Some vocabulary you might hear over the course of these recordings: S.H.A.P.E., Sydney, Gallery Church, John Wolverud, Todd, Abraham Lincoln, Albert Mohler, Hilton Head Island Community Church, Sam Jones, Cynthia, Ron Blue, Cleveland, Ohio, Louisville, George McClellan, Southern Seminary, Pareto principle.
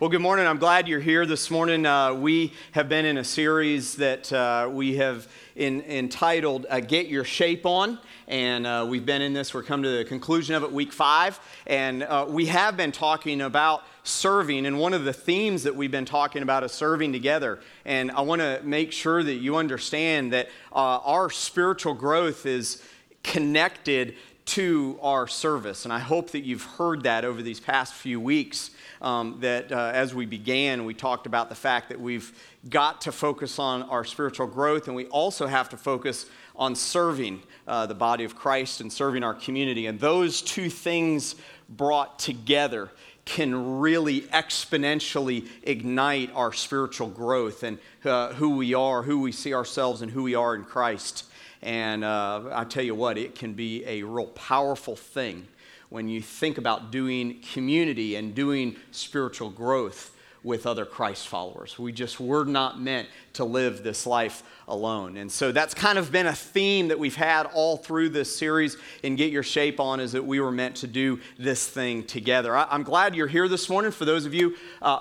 Well, good morning. I'm glad you're here this morning. We have been in a series that we have entitled Get Your Shape On, and we've been in this. We're come to the conclusion of it, week 5, and we have been talking about serving, and one of the themes that we've been talking about is serving together. And I want to make sure that you understand that our spiritual growth is connected to our service. And I hope that you've heard that over these past few weeks, that as we began, we talked about the fact that we've got to focus on our spiritual growth, and we also have to focus on serving the body of Christ and serving our community. And those two things brought together can really exponentially ignite our spiritual growth and who we are, who we see ourselves, and who we are in Christ. And I tell you what, it can be a real powerful thing when you think about doing community and doing spiritual growth with other Christ followers. We just were not meant to live this life alone. And so that's kind of been a theme that we've had all through this series in Get Your Shape On, is that we were meant to do this thing together. I'm glad you're here this morning. For those of you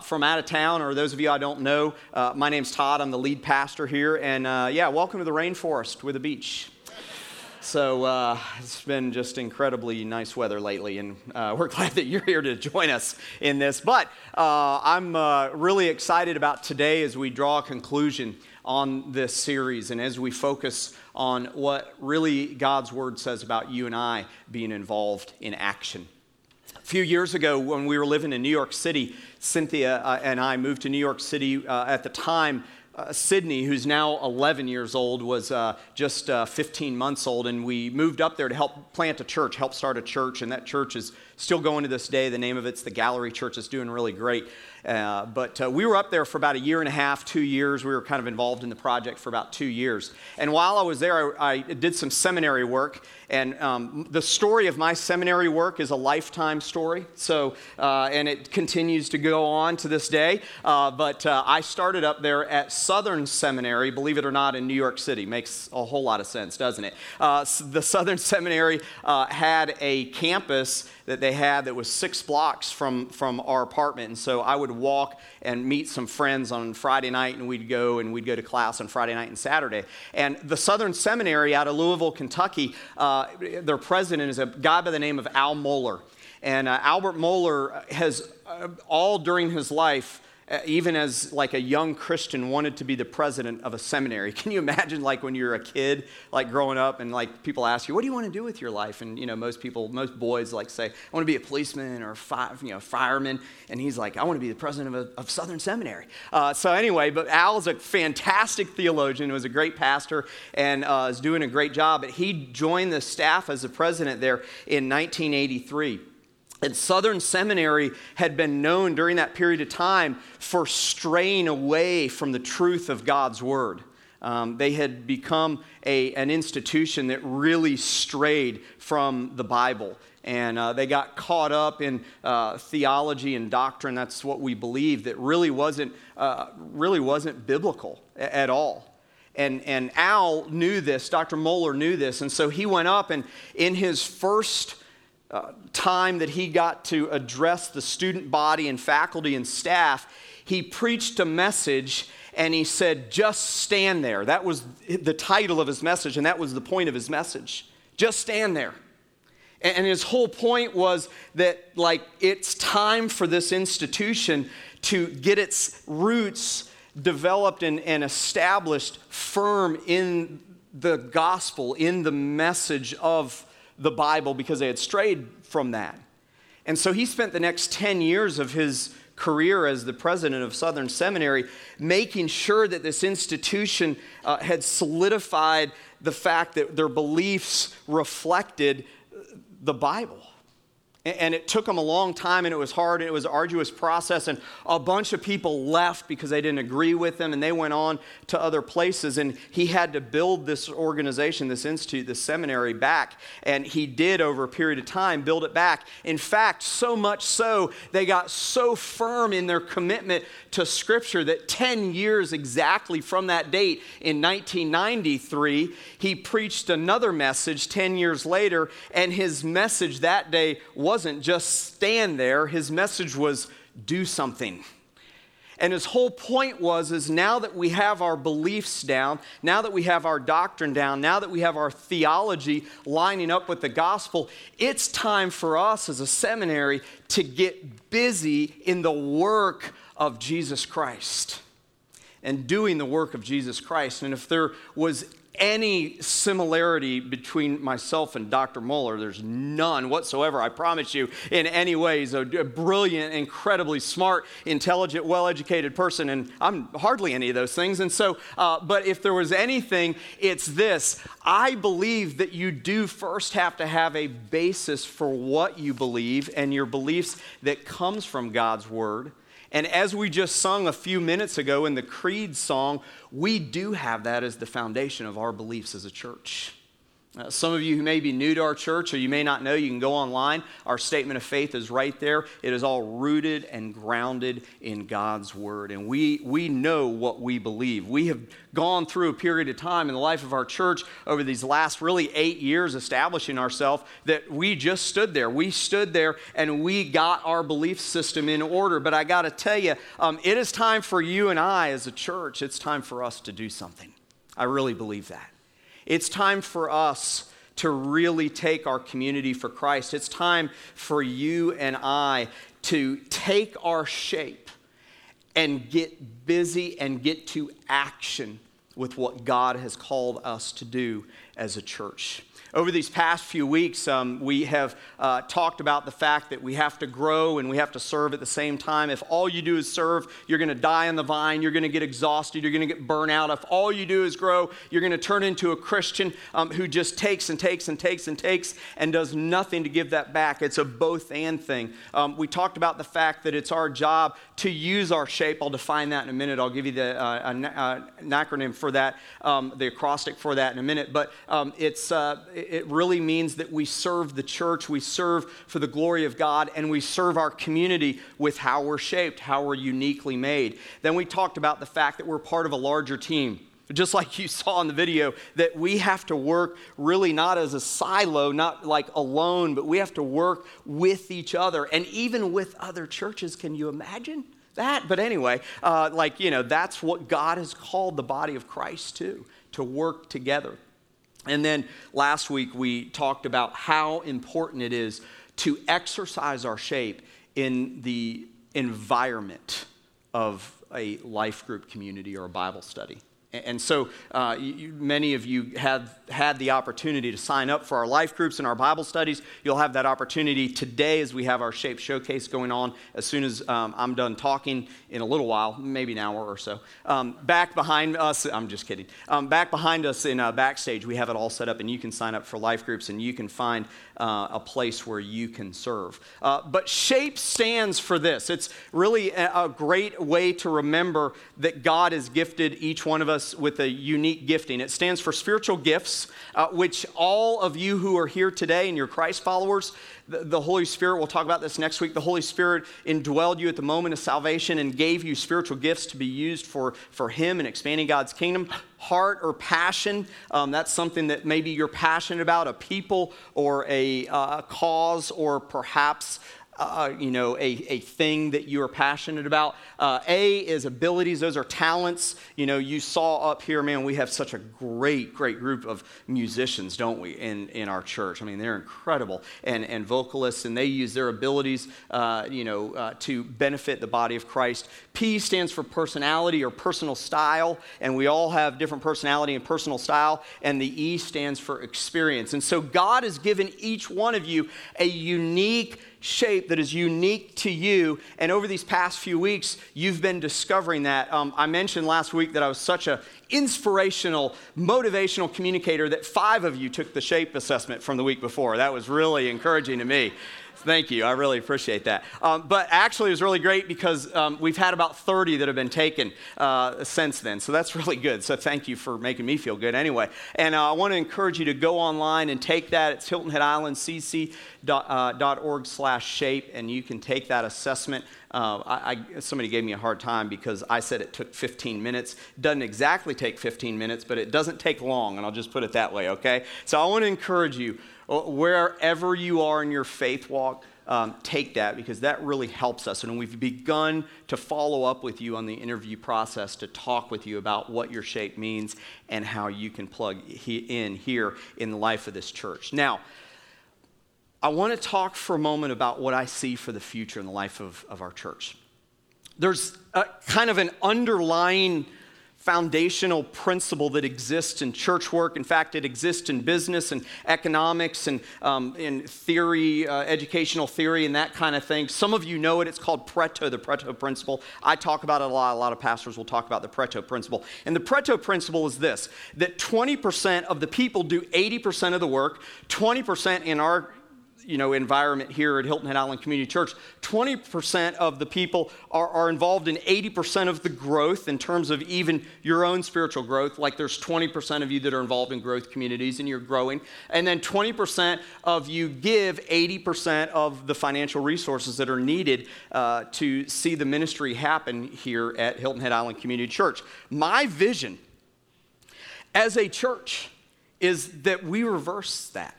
from out of town, or those of you I don't know, my name's Todd. I'm the lead pastor here. And welcome to the rainforest with a beach. So it's been just incredibly nice weather lately, and we're glad that you're here to join us in this. But I'm really excited about today as we draw a conclusion on this series, and as we focus on what really God's Word says about you and I being involved in action. A few years ago, when we were living in New York City, Cynthia and I moved to New York City. At the time, Sydney, who's now 11 years old, was just 15 months old, and we moved up there to help plant a church, help start a church, and that church is still going to this day. The name of it's the Gallery Church. It's doing really great. But we were up there for about a year and a half, 2 years. We were kind of involved in the project for about 2 years. And while I was there, I did some seminary work, and the story of my seminary work is a lifetime story. So, and it continues to go on to this day. But I started up there at Southern Seminary, believe it or not, in New York City. Makes a whole lot of sense, doesn't it? The Southern Seminary had a campus that they had that was 6 blocks from our apartment, and so I would walk and meet some friends on Friday night, and we'd go to class on Friday night and Saturday. And the Southern Seminary out of Louisville, Kentucky, their president is a guy by the name of Al Mohler, and Albert Mohler has all during his life, even as like a young Christian, wanted to be the president of a seminary. Can you imagine, like when you're a kid, like growing up, and like people ask you, what do you want to do with your life? And you know, most boys like say, I want to be a policeman or fireman. And he's like, I want to be the president of Southern Seminary. So anyway, but Al's a fantastic theologian, was a great pastor, and is doing a great job. But he joined the staff as the president there in 1983. And Southern Seminary had been known during that period of time for straying away from the truth of God's Word. They had become an institution that really strayed from the Bible. And they got caught up in theology and doctrine. That's what we believe, that really wasn't biblical at all. And Al knew this, Dr. Mohler knew this, and so he went up, and in his first time that he got to address the student body and faculty and staff, he preached a message, and he said, just stand there. That was the title of his message, and that was the point of his message. Just stand there. And his whole point was that, like, it's time for this institution to get its roots developed and established firm in the gospel, in the message of the Bible, because they had strayed from that. And so he spent the next 10 years of his career as the president of Southern Seminary making sure that this institution had solidified the fact that their beliefs reflected the Bible. And it took them a long time, and it was hard, and it was an arduous process, and a bunch of people left because they didn't agree with them, and they went on to other places, and he had to build this organization, this institute, this seminary back, and he did, over a period of time, build it back. In fact, so much so, they got so firm in their commitment to Scripture that 10 years exactly from that date, in 1993, he preached another message 10 years later, and his message that day wasn't just stand there. His message was do something. And his whole point was, is now that we have our beliefs down, now that we have our doctrine down, now that we have our theology lining up with the gospel, it's time for us as a seminary to get busy in the work of Jesus Christ and doing the work of Jesus Christ. And if there was any similarity between myself and Dr. Mohler, there's none whatsoever, I promise you, in any way. He's a brilliant, incredibly smart, intelligent, well-educated person, and I'm hardly any of those things. And so, but if there was anything, it's this. I believe that you do first have to have a basis for what you believe and your beliefs that comes from God's word. And as we just sung a few minutes ago in the Creed song, we do have that as the foundation of our beliefs as a church. Some of you who may be new to our church or you may not know, you can go online. Our statement of faith is right there. It is all rooted and grounded in God's word. And we know what we believe. We have gone through a period of time in the life of our church over these last really 8 years establishing ourselves that we just stood there. We stood there and we got our belief system in order. But I got to tell you, it is time for you and I as a church, it's time for us to do something. I really believe that. It's time for us to really take our community for Christ. It's time for you and I to take our shape and get busy and get to action with what God has called us to do as a church. Over these past few weeks, we have talked about the fact that we have to grow and we have to serve at the same time. If all you do is serve, you're going to die on the vine. You're going to get exhausted. You're going to get burnt out. If all you do is grow, you're going to turn into a Christian who just takes and takes and takes and takes and does nothing to give that back. It's a both and thing. We talked about the fact that it's our job to use our shape. I'll define that in a minute. I'll give you the an acronym for that, the acrostic for that in a minute. But it really means that we serve the church, we serve for the glory of God, and we serve our community with how we're shaped, how we're uniquely made. Then we talked about the fact that we're part of a larger team. Just like you saw in the video, that we have to work really not as a silo, not like alone, but we have to work with each other and even with other churches. Can you imagine that? But anyway, that's what God has called the body of Christ to work together. And then last week, we talked about how important it is to exercise our shape in the environment of a life group community or a Bible study. And so many of you have had the opportunity to sign up for our life groups and our Bible studies. You'll have that opportunity today as we have our Shape Showcase going on as soon as I'm done talking in a little while, maybe an hour or so. Back behind us, I'm just kidding. Back behind us in backstage, we have it all set up, and you can sign up for life groups, and you can find a place where you can serve. But SHAPE stands for this. It's really a great way to remember that God has gifted each one of us with a unique gifting. It stands for spiritual gifts, which all of you who are here today and you're Christ followers, the Holy Spirit, we'll talk about this next week, the Holy Spirit indwelled you at the moment of salvation and gave you spiritual gifts to be used for Him and expanding God's kingdom. Heart or passion, that's something that maybe you're passionate about, a people or a cause or perhaps a thing that you are passionate about. A is abilities. Those are talents. You saw up here, man, we have such a great, great group of musicians, don't we, in our church. I mean, they're incredible. And vocalists, and they use their abilities, to benefit the body of Christ. P stands for personality or personal style. And we all have different personality and personal style. And the E stands for experience. And so God has given each one of you a unique shape that is unique to you, and over these past few weeks, you've been discovering that. I mentioned last week that I was such an inspirational, motivational communicator that 5 of you took the SHAPE assessment from the week before. That was really encouraging to me. Thank you. I really appreciate that. But actually, it was really great because we've had about 30 that have been taken since then. So that's really good. So thank you for making me feel good anyway. And I want to encourage you to go online and take that. It's HiltonHeadIslandCC.org/shape, and you can take that assessment. Somebody gave me a hard time because I said it took 15 minutes. It doesn't exactly take 15 minutes, but it doesn't take long, and I'll just put it that way, okay? So I want to encourage you, wherever you are in your faith walk, take that, because that really helps us. And we've begun to follow up with you on the interview process to talk with you about what your shape means and how you can plug in here in the life of this church. Now, I want to talk for a moment about what I see for the future in the life of our church. There's a kind of an underlying foundational principle that exists in church work. In fact, it exists in business and economics and in theory, educational theory and that kind of thing. Some of you know it. It's called Pareto, the Pareto principle. I talk about it a lot. A lot of pastors will talk about the Pareto principle. And the Pareto principle is this, that 20% of the people do 80% of the work, 20% in our environment here at Hilton Head Island Community Church, 20% of the people are involved in 80% of the growth in terms of even your own spiritual growth. Like there's 20% of you that are involved in growth communities and you're growing. And then 20% of you give 80% of the financial resources that are needed to see the ministry happen here at Hilton Head Island Community Church. My vision as a church is that we reverse that.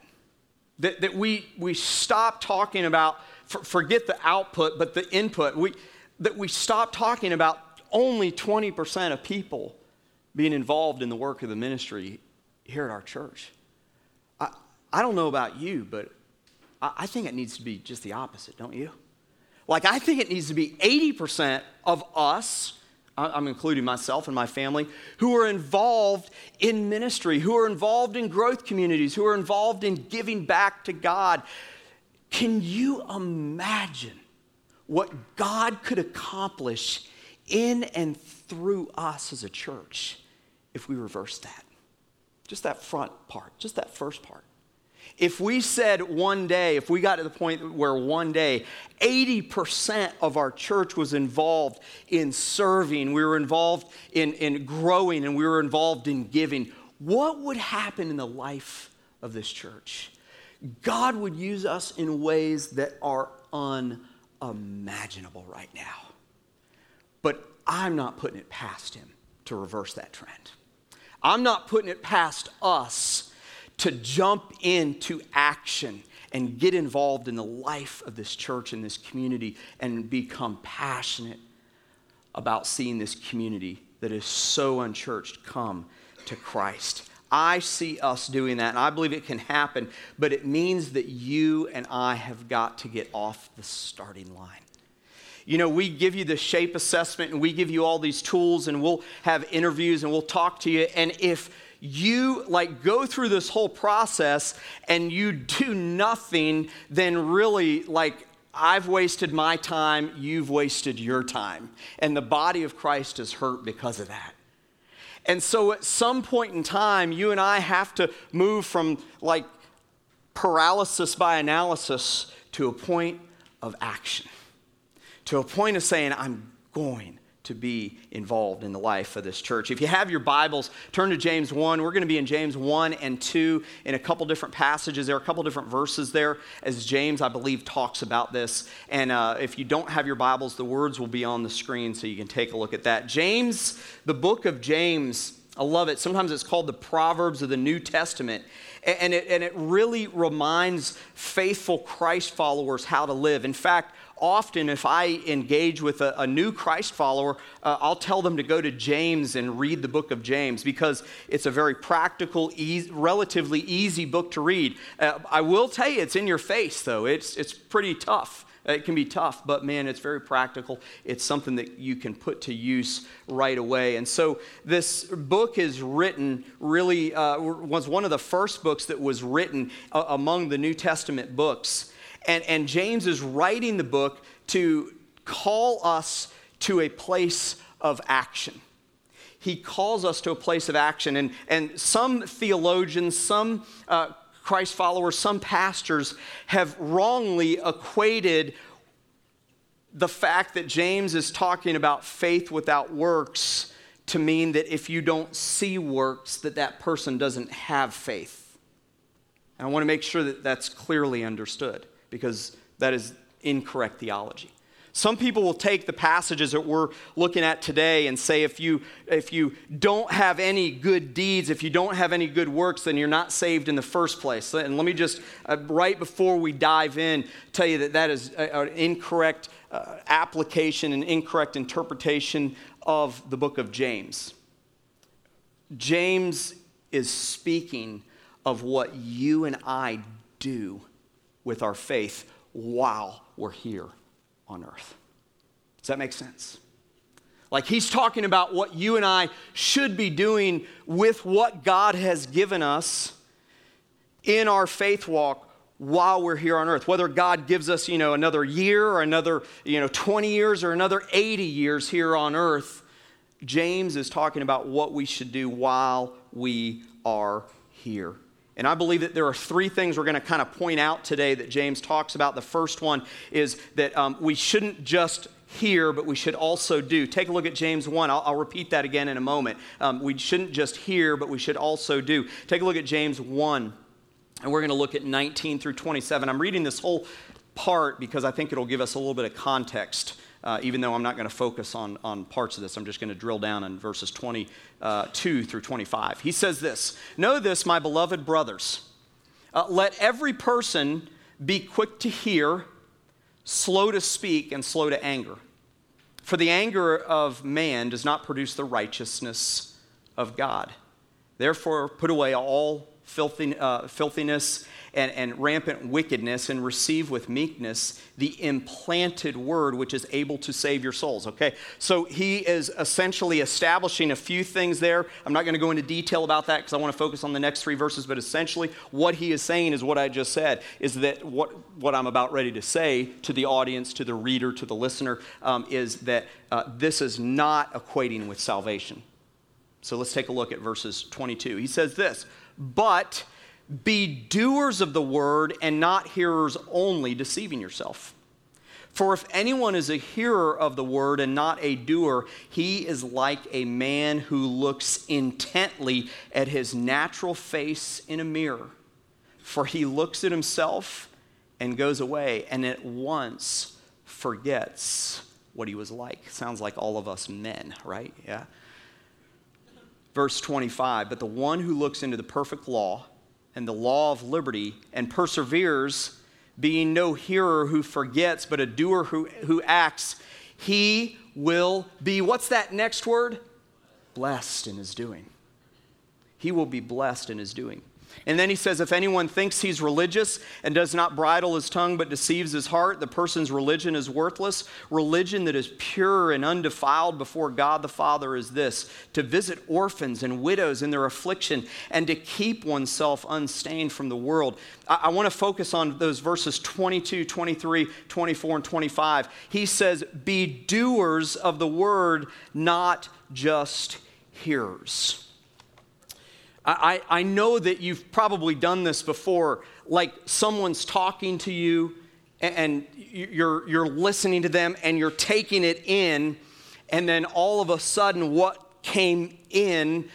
That we stop talking about, forget the output, but the input. That we stop talking about only 20% of people being involved in the work of the ministry here at our church. I don't know about you, but I think it needs to be just the opposite, don't you? Like, I think it needs to be 80% of us, I'm including myself and my family, who are involved in ministry, who are involved in growth communities, who are involved in giving back to God. Can you imagine what God could accomplish in and through us as a church if we reversed that? Just that front part, just that first part. If we said one day, if we got to the point where one day 80% of our church was involved in serving, we were involved in growing, and we were involved in giving, what would happen in the life of this church? God would use us in ways that are unimaginable right now. But I'm not putting it past Him to reverse that trend. I'm not putting it past us to jump into action and get involved in the life of this church and this community and become passionate about seeing this community that is so unchurched come to Christ. I see us doing that, and I believe it can happen, but it means that you and I have got to get off the starting line. We give you the SHAPE assessment, and we give you all these tools, and we'll have interviews, and we'll talk to you, and if you go through this whole process and you do nothing, then really I've wasted my time, you've wasted your time. And the body of Christ is hurt because of that. And so at some point in time, you and I have to move from paralysis by analysis to a point of action, to a point of saying, I'm going to be involved in the life of this church. If you have your Bibles, turn to James 1. We're going to be in James 1 and 2 in a couple different passages. There are a couple different verses there as James, I believe, talks about this. And if you don't have your Bibles, the words will be on the screen so you can take a look at that. James, the book of James, I love it. Sometimes it's called the Proverbs of the New Testament. And it really reminds faithful Christ followers how to live. In fact, often, if I engage with a new Christ follower, I'll tell them to go to James and read the book of James because it's a very practical, relatively easy book to read. I will tell you, it's in your face, though. It's pretty tough. It can be tough, but man, it's very practical. It's something that you can put to use right away. And so this book is written really, was one of the first books that was written among the New Testament books. And James is writing the book to call us to a place of action. He calls us to a place of action. And some theologians, some Christ followers, some pastors have wrongly equated the fact that James is talking about faith without works to mean that if you don't see works, that person doesn't have faith. And I want to make sure that that's clearly understood, because that is incorrect theology. Some people will take the passages that we're looking at today and say if you don't have any good deeds, if you don't have any good works, then you're not saved in the first place. And let me just, right before we dive in, tell you that that is an incorrect application and incorrect interpretation of the book of James. James is speaking of what you and I do with our faith while we're here on earth. Does that make sense? Like, he's talking about what you and I should be doing with what God has given us in our faith walk while we're here on earth. Whether God gives us, another year or another, 20 years or another 80 years here on earth, James is talking about what we should do while we are here. And I believe that there are three things we're going to kind of point out today that James talks about. The first one is that we shouldn't just hear, but we should also do. Take a look at James 1. I'll repeat that again in a moment. We shouldn't just hear, but we should also do. Take a look at James 1, and we're going to look at 19 through 27. I'm reading this whole part because I think it'll give us a little bit of context, even though I'm not going to focus on parts of this. I'm just going to drill down on verses 22 through 25. He says this, "Know this, my beloved brothers, let every person be quick to hear, slow to speak, and slow to anger. For the anger of man does not produce the righteousness of God. Therefore, put away all filthiness and rampant wickedness, and receive with meekness the implanted word which is able to save your souls." Okay, so he is essentially establishing a few things there. I'm not going to go into detail about that because I want to focus on the next three verses, but essentially what he is saying is what I just said, is that what I'm about ready to say to the audience, to the reader, to the listener, is that this is not equating with salvation. So let's take a look at verses 22. He says this, "But be doers of the word and not hearers only, deceiving yourself. For if anyone is a hearer of the word and not a doer, he is like a man who looks intently at his natural face in a mirror. For he looks at himself and goes away and at once forgets what he was like." Sounds like all of us men, right? Yeah. Verse 25, "But the one who looks into the perfect law and the law of liberty and perseveres, being no hearer who forgets, but a doer who acts, he will be," what's that next word? "Blessed in his doing." He will be blessed in his doing. And then he says, "If anyone thinks he's religious and does not bridle his tongue but deceives his heart, the person's religion is worthless. Religion that is pure and undefiled before God the Father is this, to visit orphans and widows in their affliction and to keep oneself unstained from the world." I want to focus on those verses 22, 23, 24, and 25. He says, "Be doers of the word, not just hearers." I know that you've probably done this before, like someone's talking to you and you're listening to them and you're taking it in, and then all of a sudden what came in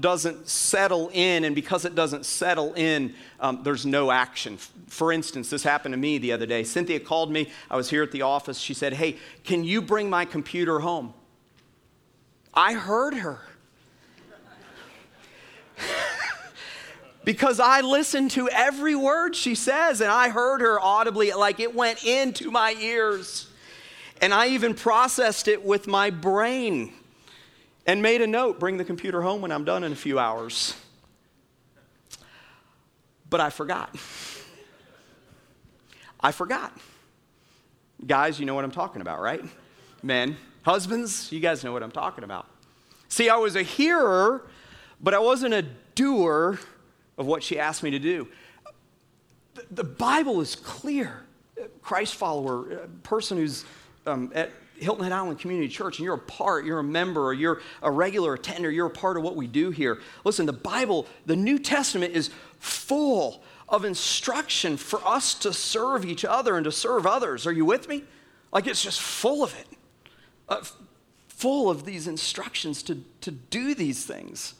doesn't settle in, and because it doesn't settle in, there's no action. For instance, this happened to me the other day. Cynthia called me. I was here at the office. She said, "Hey, can you bring my computer home?" I heard her. Because I listened to every word she says, and I heard her audibly, like it went into my ears. And I even processed it with my brain and made a note, "Bring the computer home when I'm done in a few hours." But I forgot. Guys, you know what I'm talking about, right? Men, husbands, you guys know what I'm talking about. See, I was a hearer, but I wasn't a doer of what she asked me to do. The Bible is clear. Christ follower, person who's at Hilton Head Island Community Church, and you're a part, you're a member, or you're a regular attender, you're a part of what we do here. Listen, the Bible, the New Testament is full of instruction for us to serve each other and to serve others. Are you with me? Like, it's just full of it. Full of these instructions to do these things.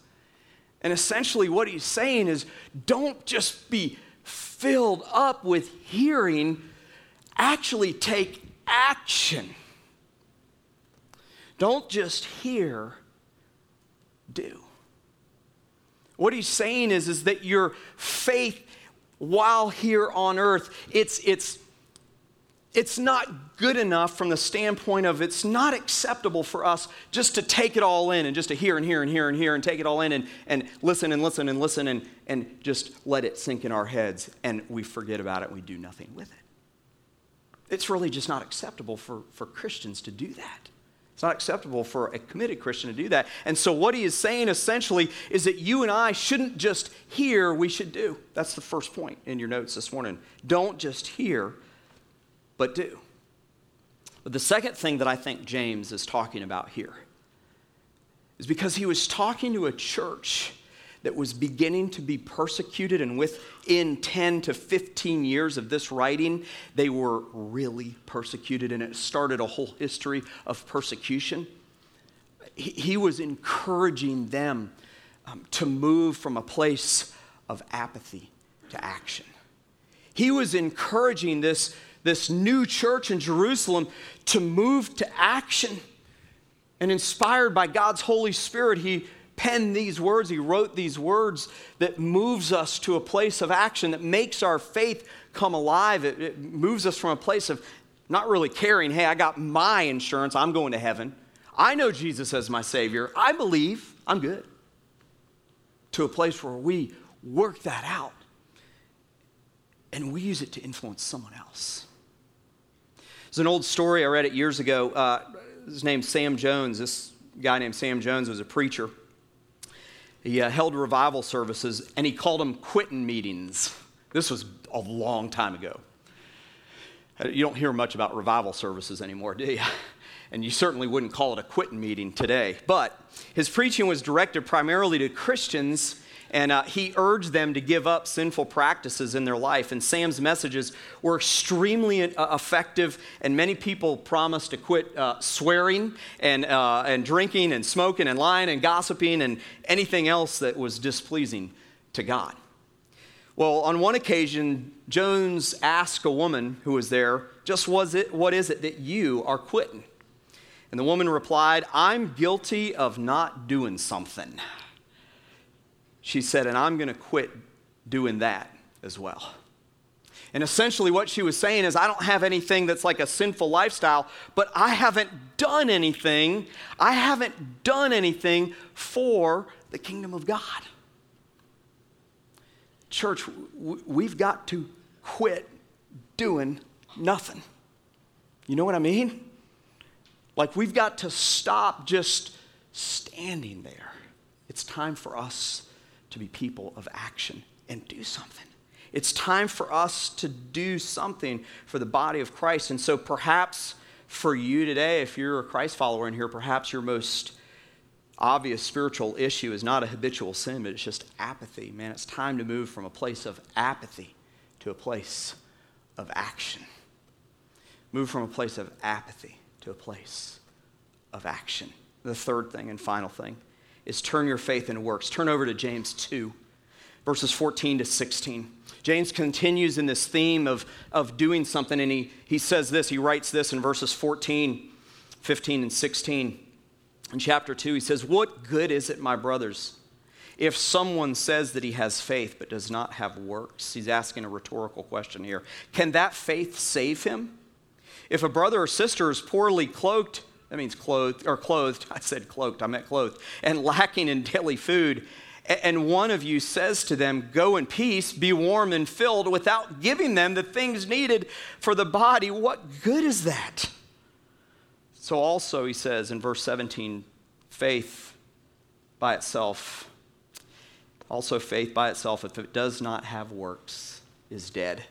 And essentially what he's saying is, don't just be filled up with hearing, actually take action. Don't just hear, do. What he's saying is that your faith while here on earth, it's not good enough from the standpoint of it's not acceptable for us just to take it all in and just to hear and hear and hear and hear and take it all in and listen and listen and listen and just let it sink in our heads and we forget about it and we do nothing with it. It's really just not acceptable for Christians to do that. It's not acceptable for a committed Christian to do that. And so what he is saying essentially is that you and I shouldn't just hear, we should do. That's the first point in your notes this morning. Don't just hear, but do. But the second thing that I think James is talking about here is because he was talking to a church that was beginning to be persecuted, and within 10 to 15 years of this writing, they were really persecuted, and it started a whole history of persecution. He was encouraging them to move from a place of apathy to action. He was encouraging this new church in Jerusalem to move to action. And inspired by God's Holy Spirit, he penned these words, he wrote these words that moves us to a place of action, that makes our faith come alive. It moves us from a place of not really caring, hey, I got my insurance, I'm going to heaven. I know Jesus as my Savior. I believe I'm good. To a place where we work that out and we use it to influence someone else. There's an old story, I read it years ago. His name's Sam Jones. This guy named Sam Jones was a preacher. He held revival services, and he called them quitting meetings. This was a long time ago. You don't hear much about revival services anymore, do you? And you certainly wouldn't call it a quitting meeting today. But his preaching was directed primarily to Christians, and he urged them to give up sinful practices in their life. And Sam's messages were extremely effective, and many people promised to quit swearing and drinking and smoking and lying and gossiping and anything else that was displeasing to God. Well, on one occasion, Jones asked a woman who was there, just what is it that you are quitting? And the woman replied, I'm guilty of not doing something. She said, and I'm going to quit doing that as well. And essentially what she was saying is, I don't have anything that's like a sinful lifestyle, but I haven't done anything. I haven't done anything for the kingdom of God. Church, we've got to quit doing nothing. You know what I mean? Like, we've got to stop just standing there. It's time for us to be people of action and do something. It's time for us to do something for the body of Christ. And so perhaps for you today, if you're a Christ follower in here, perhaps your most obvious spiritual issue is not a habitual sin, but it's just apathy. Man, it's time to move from a place of apathy to a place of action. Move from a place of apathy to a place of action. The third thing and final thing is turn your faith into works. Turn over to James 2, verses 14 to 16. James continues in this theme of doing something, and he says this, he writes this in verses 14, 15, and 16. In chapter 2, he says, what good is it, my brothers, if someone says that he has faith but does not have works? He's asking a rhetorical question here. Can that faith save him? If a brother or sister is poorly cloaked, that means clothed, and lacking in daily food. And one of you says to them, go in peace, be warm and filled, without giving them the things needed for the body. What good is that? So also, he says in verse 17, faith by itself, if it does not have works, is dead.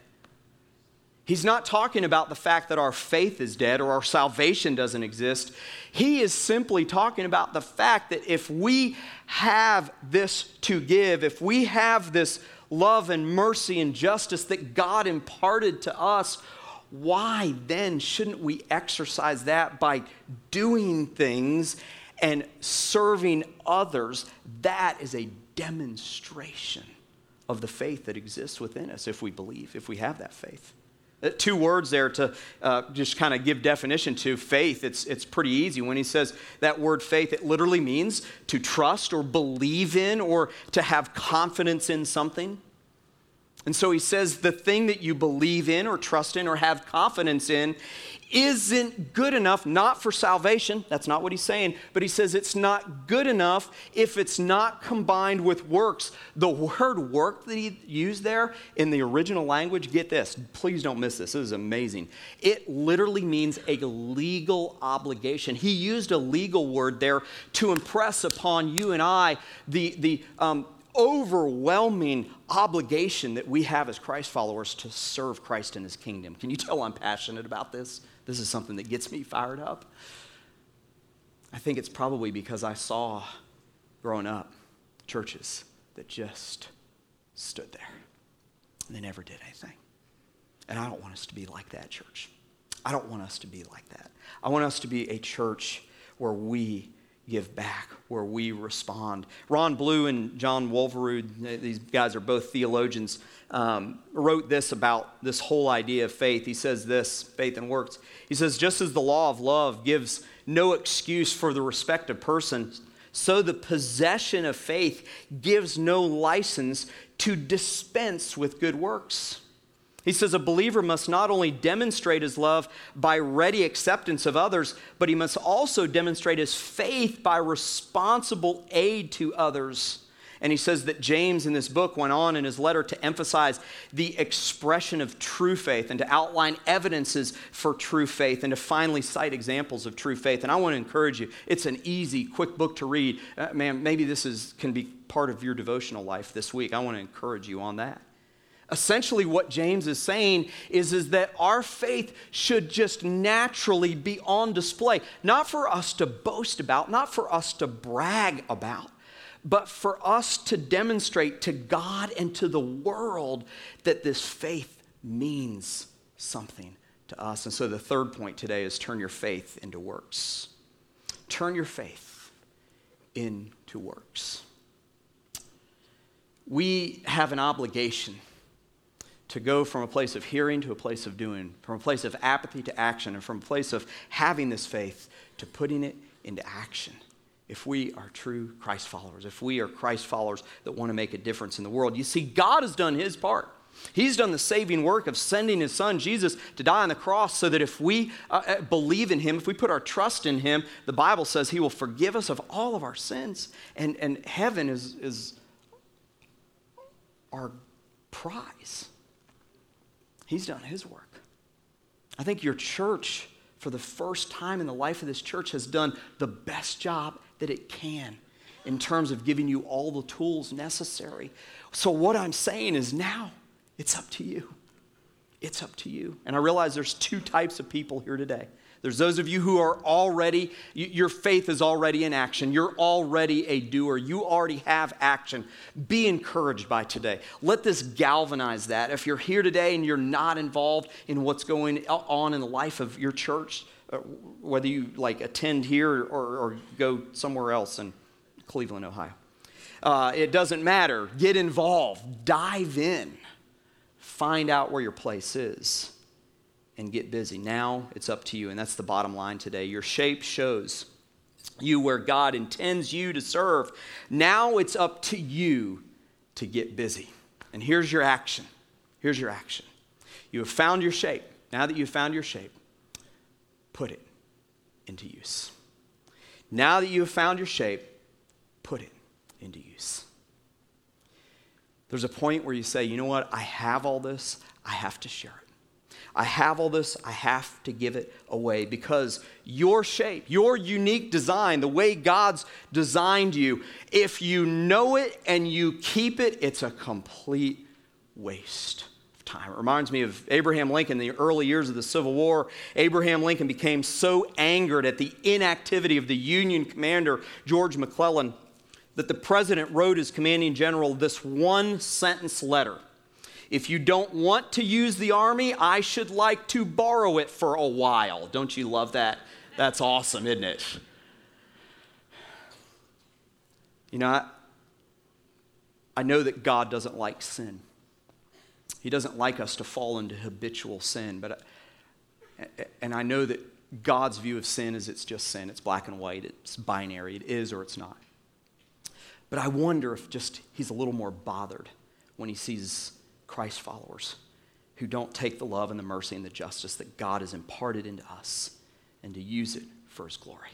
He's not talking about the fact that our faith is dead or our salvation doesn't exist. He is simply talking about the fact that if we have this to give, if we have this love and mercy and justice that God imparted to us, why then shouldn't we exercise that by doing things and serving others? That is a demonstration of the faith that exists within us if we believe, if we have that faith. Two words there to just kind of give definition to faith. It's pretty easy. When he says that word faith, it literally means to trust or believe in or to have confidence in something. And so he says the thing that you believe in or trust in or have confidence in isn't good enough, not for salvation. That's not what he's saying. But he says it's not good enough if it's not combined with works. The word work that he used there in the original language, get this, please don't miss this. This is amazing. It literally means a legal obligation. He used a legal word there to impress upon you and I the overwhelming obligation that we have as Christ followers to serve Christ in his kingdom. Can you tell I'm passionate about this? This is something that gets me fired up. I think it's probably because I saw growing up churches that just stood there. They never did anything. And I don't want us to be like that church. I don't want us to be like that. I want us to be a church where we give back, where we respond. Ron Blue and John Wolverud, these guys are both theologians, wrote this about this whole idea of faith. He says this, faith and works. He says, just as the law of love gives no excuse for the respect of persons, so the possession of faith gives no license to dispense with good works. He says a believer must not only demonstrate his love by ready acceptance of others, but he must also demonstrate his faith by responsible aid to others. And he says that James in this book went on in his letter to emphasize the expression of true faith and to outline evidences for true faith and to finally cite examples of true faith. And I want to encourage you, it's an easy, quick book to read. Man, maybe this can be part of your devotional life this week. I want to encourage you on that. Essentially what James is saying is that our faith should just naturally be on display. Not for us to boast about, not for us to brag about, but for us to demonstrate to God and to the world that this faith means something to us. And so the third point today is turn your faith into works. Turn your faith into works. We have an obligation to go from a place of hearing to a place of doing, from a place of apathy to action, and from a place of having this faith to putting it into action. If we are true Christ followers, if we are Christ followers that want to make a difference in the world. You see, God has done his part. He's done the saving work of sending his son, Jesus, to die on the cross so that if we believe in him, if we put our trust in him, the Bible says he will forgive us of all of our sins. And heaven is our prize. He's done his work. I think your church, for the first time in the life of this church, has done the best job that it can in terms of giving you all the tools necessary. So what I'm saying is now it's up to you. It's up to you. And I realize there's two types of people here today. There's those of you who are already, your faith is already in action. You're already a doer. You already have action. Be encouraged by today. Let this galvanize that. If you're here today and you're not involved in what's going on in the life of your church, whether you attend here or go somewhere else in Cleveland, Ohio, it doesn't matter. Get involved. Dive in. Find out where your place is. And get busy. Now it's up to you, and that's the bottom line today. Your shape shows you where God intends you to serve. Now it's up to you to get busy. And here's your action. Here's your action. You have found your shape. Now that you've found your shape, put it into use. Now that you have found your shape, put it into use. There's a point where you say, you know what? I have all this. I have to share it. I have all this, I have to give it away because your shape, your unique design, the way God's designed you, if you know it and you keep it, it's a complete waste of time. It reminds me of Abraham Lincoln in the early years of the Civil War. Abraham Lincoln became so angered at the inactivity of the Union commander, George McClellan, that the president wrote his commanding general this one-sentence letter. If you don't want to use the army, I should like to borrow it for a while. Don't you love that? That's awesome, isn't it? You know, I know that God doesn't like sin. He doesn't like us to fall into habitual sin. But I know that God's view of sin is it's just sin. It's black and white. It's binary. It is or it's not. But I wonder if just he's a little more bothered when he sees Christ followers who don't take the love and the mercy and the justice that God has imparted into us and to use it for his glory.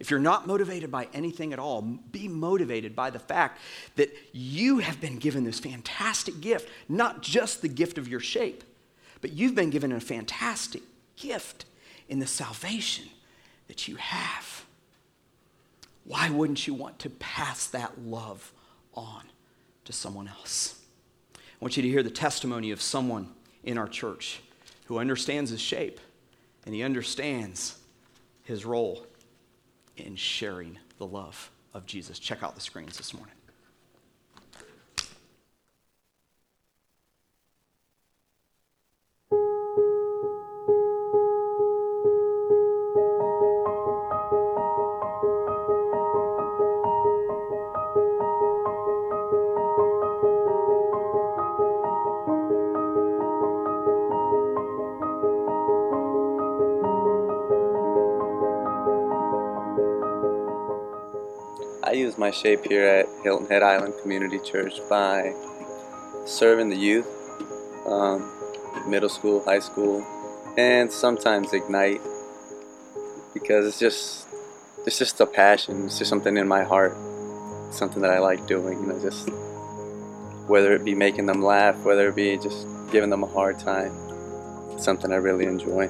If you're not motivated by anything at all, be motivated by the fact that you have been given this fantastic gift, not just the gift of your shape, but you've been given a fantastic gift in the salvation that you have. Why wouldn't you want to pass that love on to someone else? I want you to hear the testimony of someone in our church who understands his shape and he understands his role in sharing the love of Jesus. Check out the screens this morning. I use my shape here at Hilton Head Island Community Church by serving the youth, middle school, high school, and sometimes Ignite, because it's just a passion. It's just something in my heart, something that I like doing. You know, just whether it be making them laugh, whether it be just giving them a hard time, it's something I really enjoy.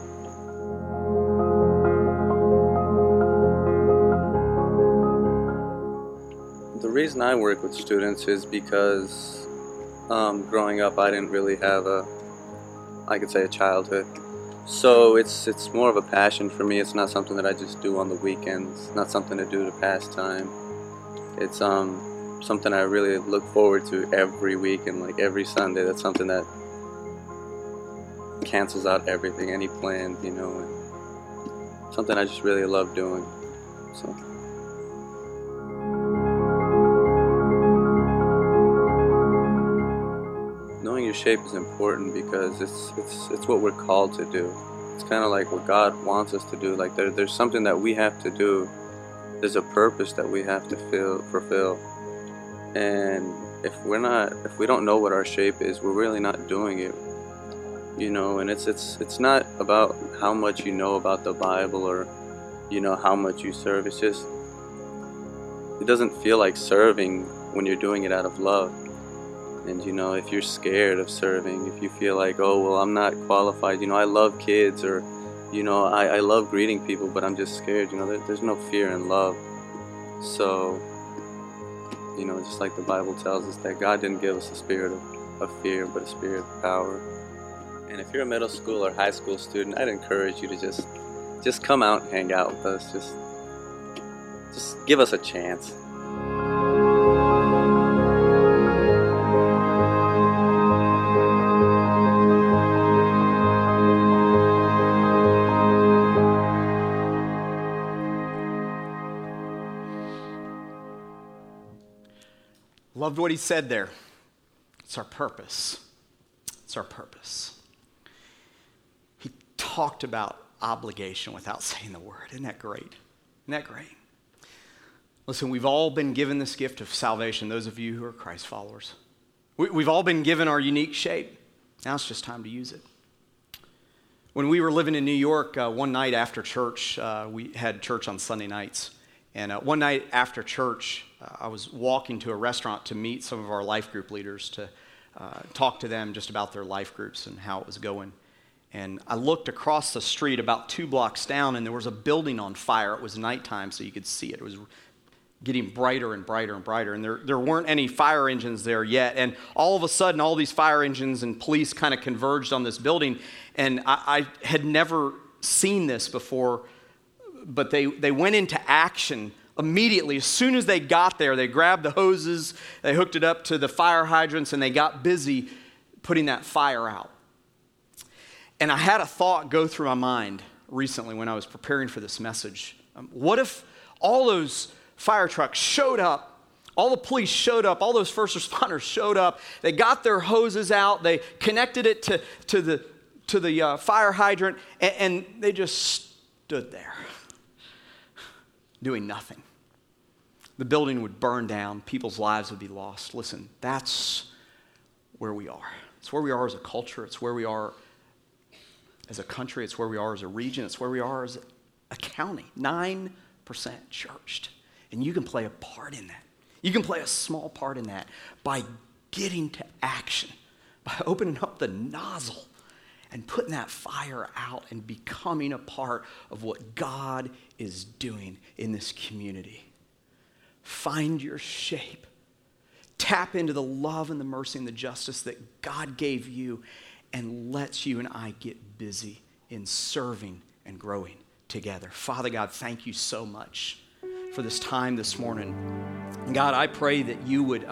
The reason I work with students is because growing up I didn't really have a childhood. So it's more of a passion for me. It's not something that I just do on the weekends. It's not something to do to pass time. It's something I really look forward to every week, and like every Sunday that's something that cancels out everything, any plans, you know, and something I just really love doing. So shape is important because it's what we're called to do. It's kind of like what God wants us to do. Like there's something that we have to do. There's a purpose that we have to fulfill. And if we don't know what our shape is, we're really not doing it. You know, and it's not about how much you know about the Bible or, you know, how much you serve. It's just, it doesn't feel like serving when you're doing it out of love. And, you know, if you're scared of serving, if you feel like, oh, well, I'm not qualified, you know, I love kids, or, you know, I love greeting people, but I'm just scared, you know, there's no fear in love. So, you know, just like the Bible tells us that God didn't give us a spirit of fear, but a spirit of power. And if you're a middle school or high school student, I'd encourage you to just come out and hang out with us. Just give us a chance. Loved what he said there. It's our purpose. It's our purpose. He talked about obligation without saying the word. Isn't that great? Isn't that great? Listen, we've all been given this gift of salvation, those of you who are Christ followers. We've all been given our unique shape. Now it's just time to use it. When we were living in New York, one night after church, we had church on Sunday nights. And one night after church, I was walking to a restaurant to meet some of our life group leaders to talk to them just about their life groups and how it was going. And I looked across the street about 2 blocks down, and there was a building on fire. It was nighttime, so you could see it. It was getting brighter and brighter and brighter, and there weren't any fire engines there yet. And all of a sudden, all these fire engines and police kind of converged on this building, and I had never seen this before, but they went into action immediately. As soon as they got there, they grabbed the hoses, they hooked it up to the fire hydrants, and they got busy putting that fire out. And I had a thought go through my mind recently when I was preparing for this message. What if all those fire trucks showed up All the police showed up. All those first responders showed up. They got their hoses out. They connected it to the fire hydrant, and they just stood there doing nothing. The building would burn down. People's lives would be lost. Listen, that's where we are. It's where we are as a culture. It's where we are as a country. It's where we are as a region. It's where we are as a county. 9% churched. And you can play a part in that. You can play a small part in that by getting to action, by opening up the nozzle and putting that fire out and becoming a part of what God is doing in this community. Find your shape. Tap into the love and the mercy and the justice that God gave you and lets you and I get busy in serving and growing together. Father God, thank you so much for this time this morning. God, I pray that you would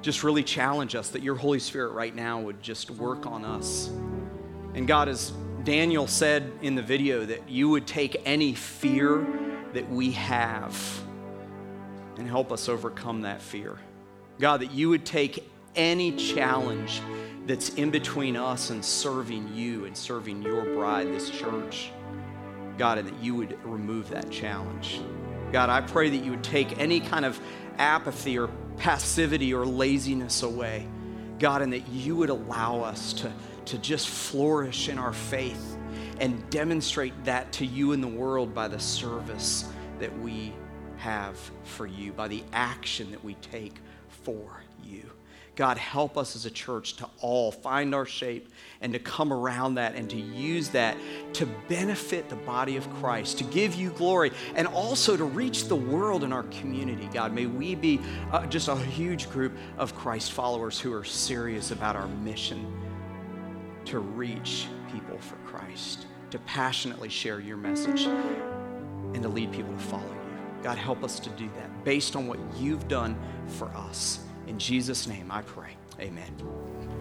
just really challenge us, that your Holy Spirit right now would just work on us. And God, as Daniel said in the video, that you would take any fear that we have and help us overcome that fear. God, that you would take any challenge that's in between us and serving you and serving your bride, this church, God, and that you would remove that challenge. God, I pray that you would take any kind of apathy or passivity or laziness away, God, and that you would allow us to just flourish in our faith and demonstrate that to you and the world by the service that we have for you, by the action that we take for you. God, help us as a church to all find our shape and to come around that and to use that to benefit the body of Christ, to give you glory, and also to reach the world in our community. God, may we be just a huge group of Christ followers who are serious about our mission to reach people for Christ, to passionately share your message, and to lead people to follow you. God, help us to do that based on what you've done for us. In Jesus' name I pray, amen.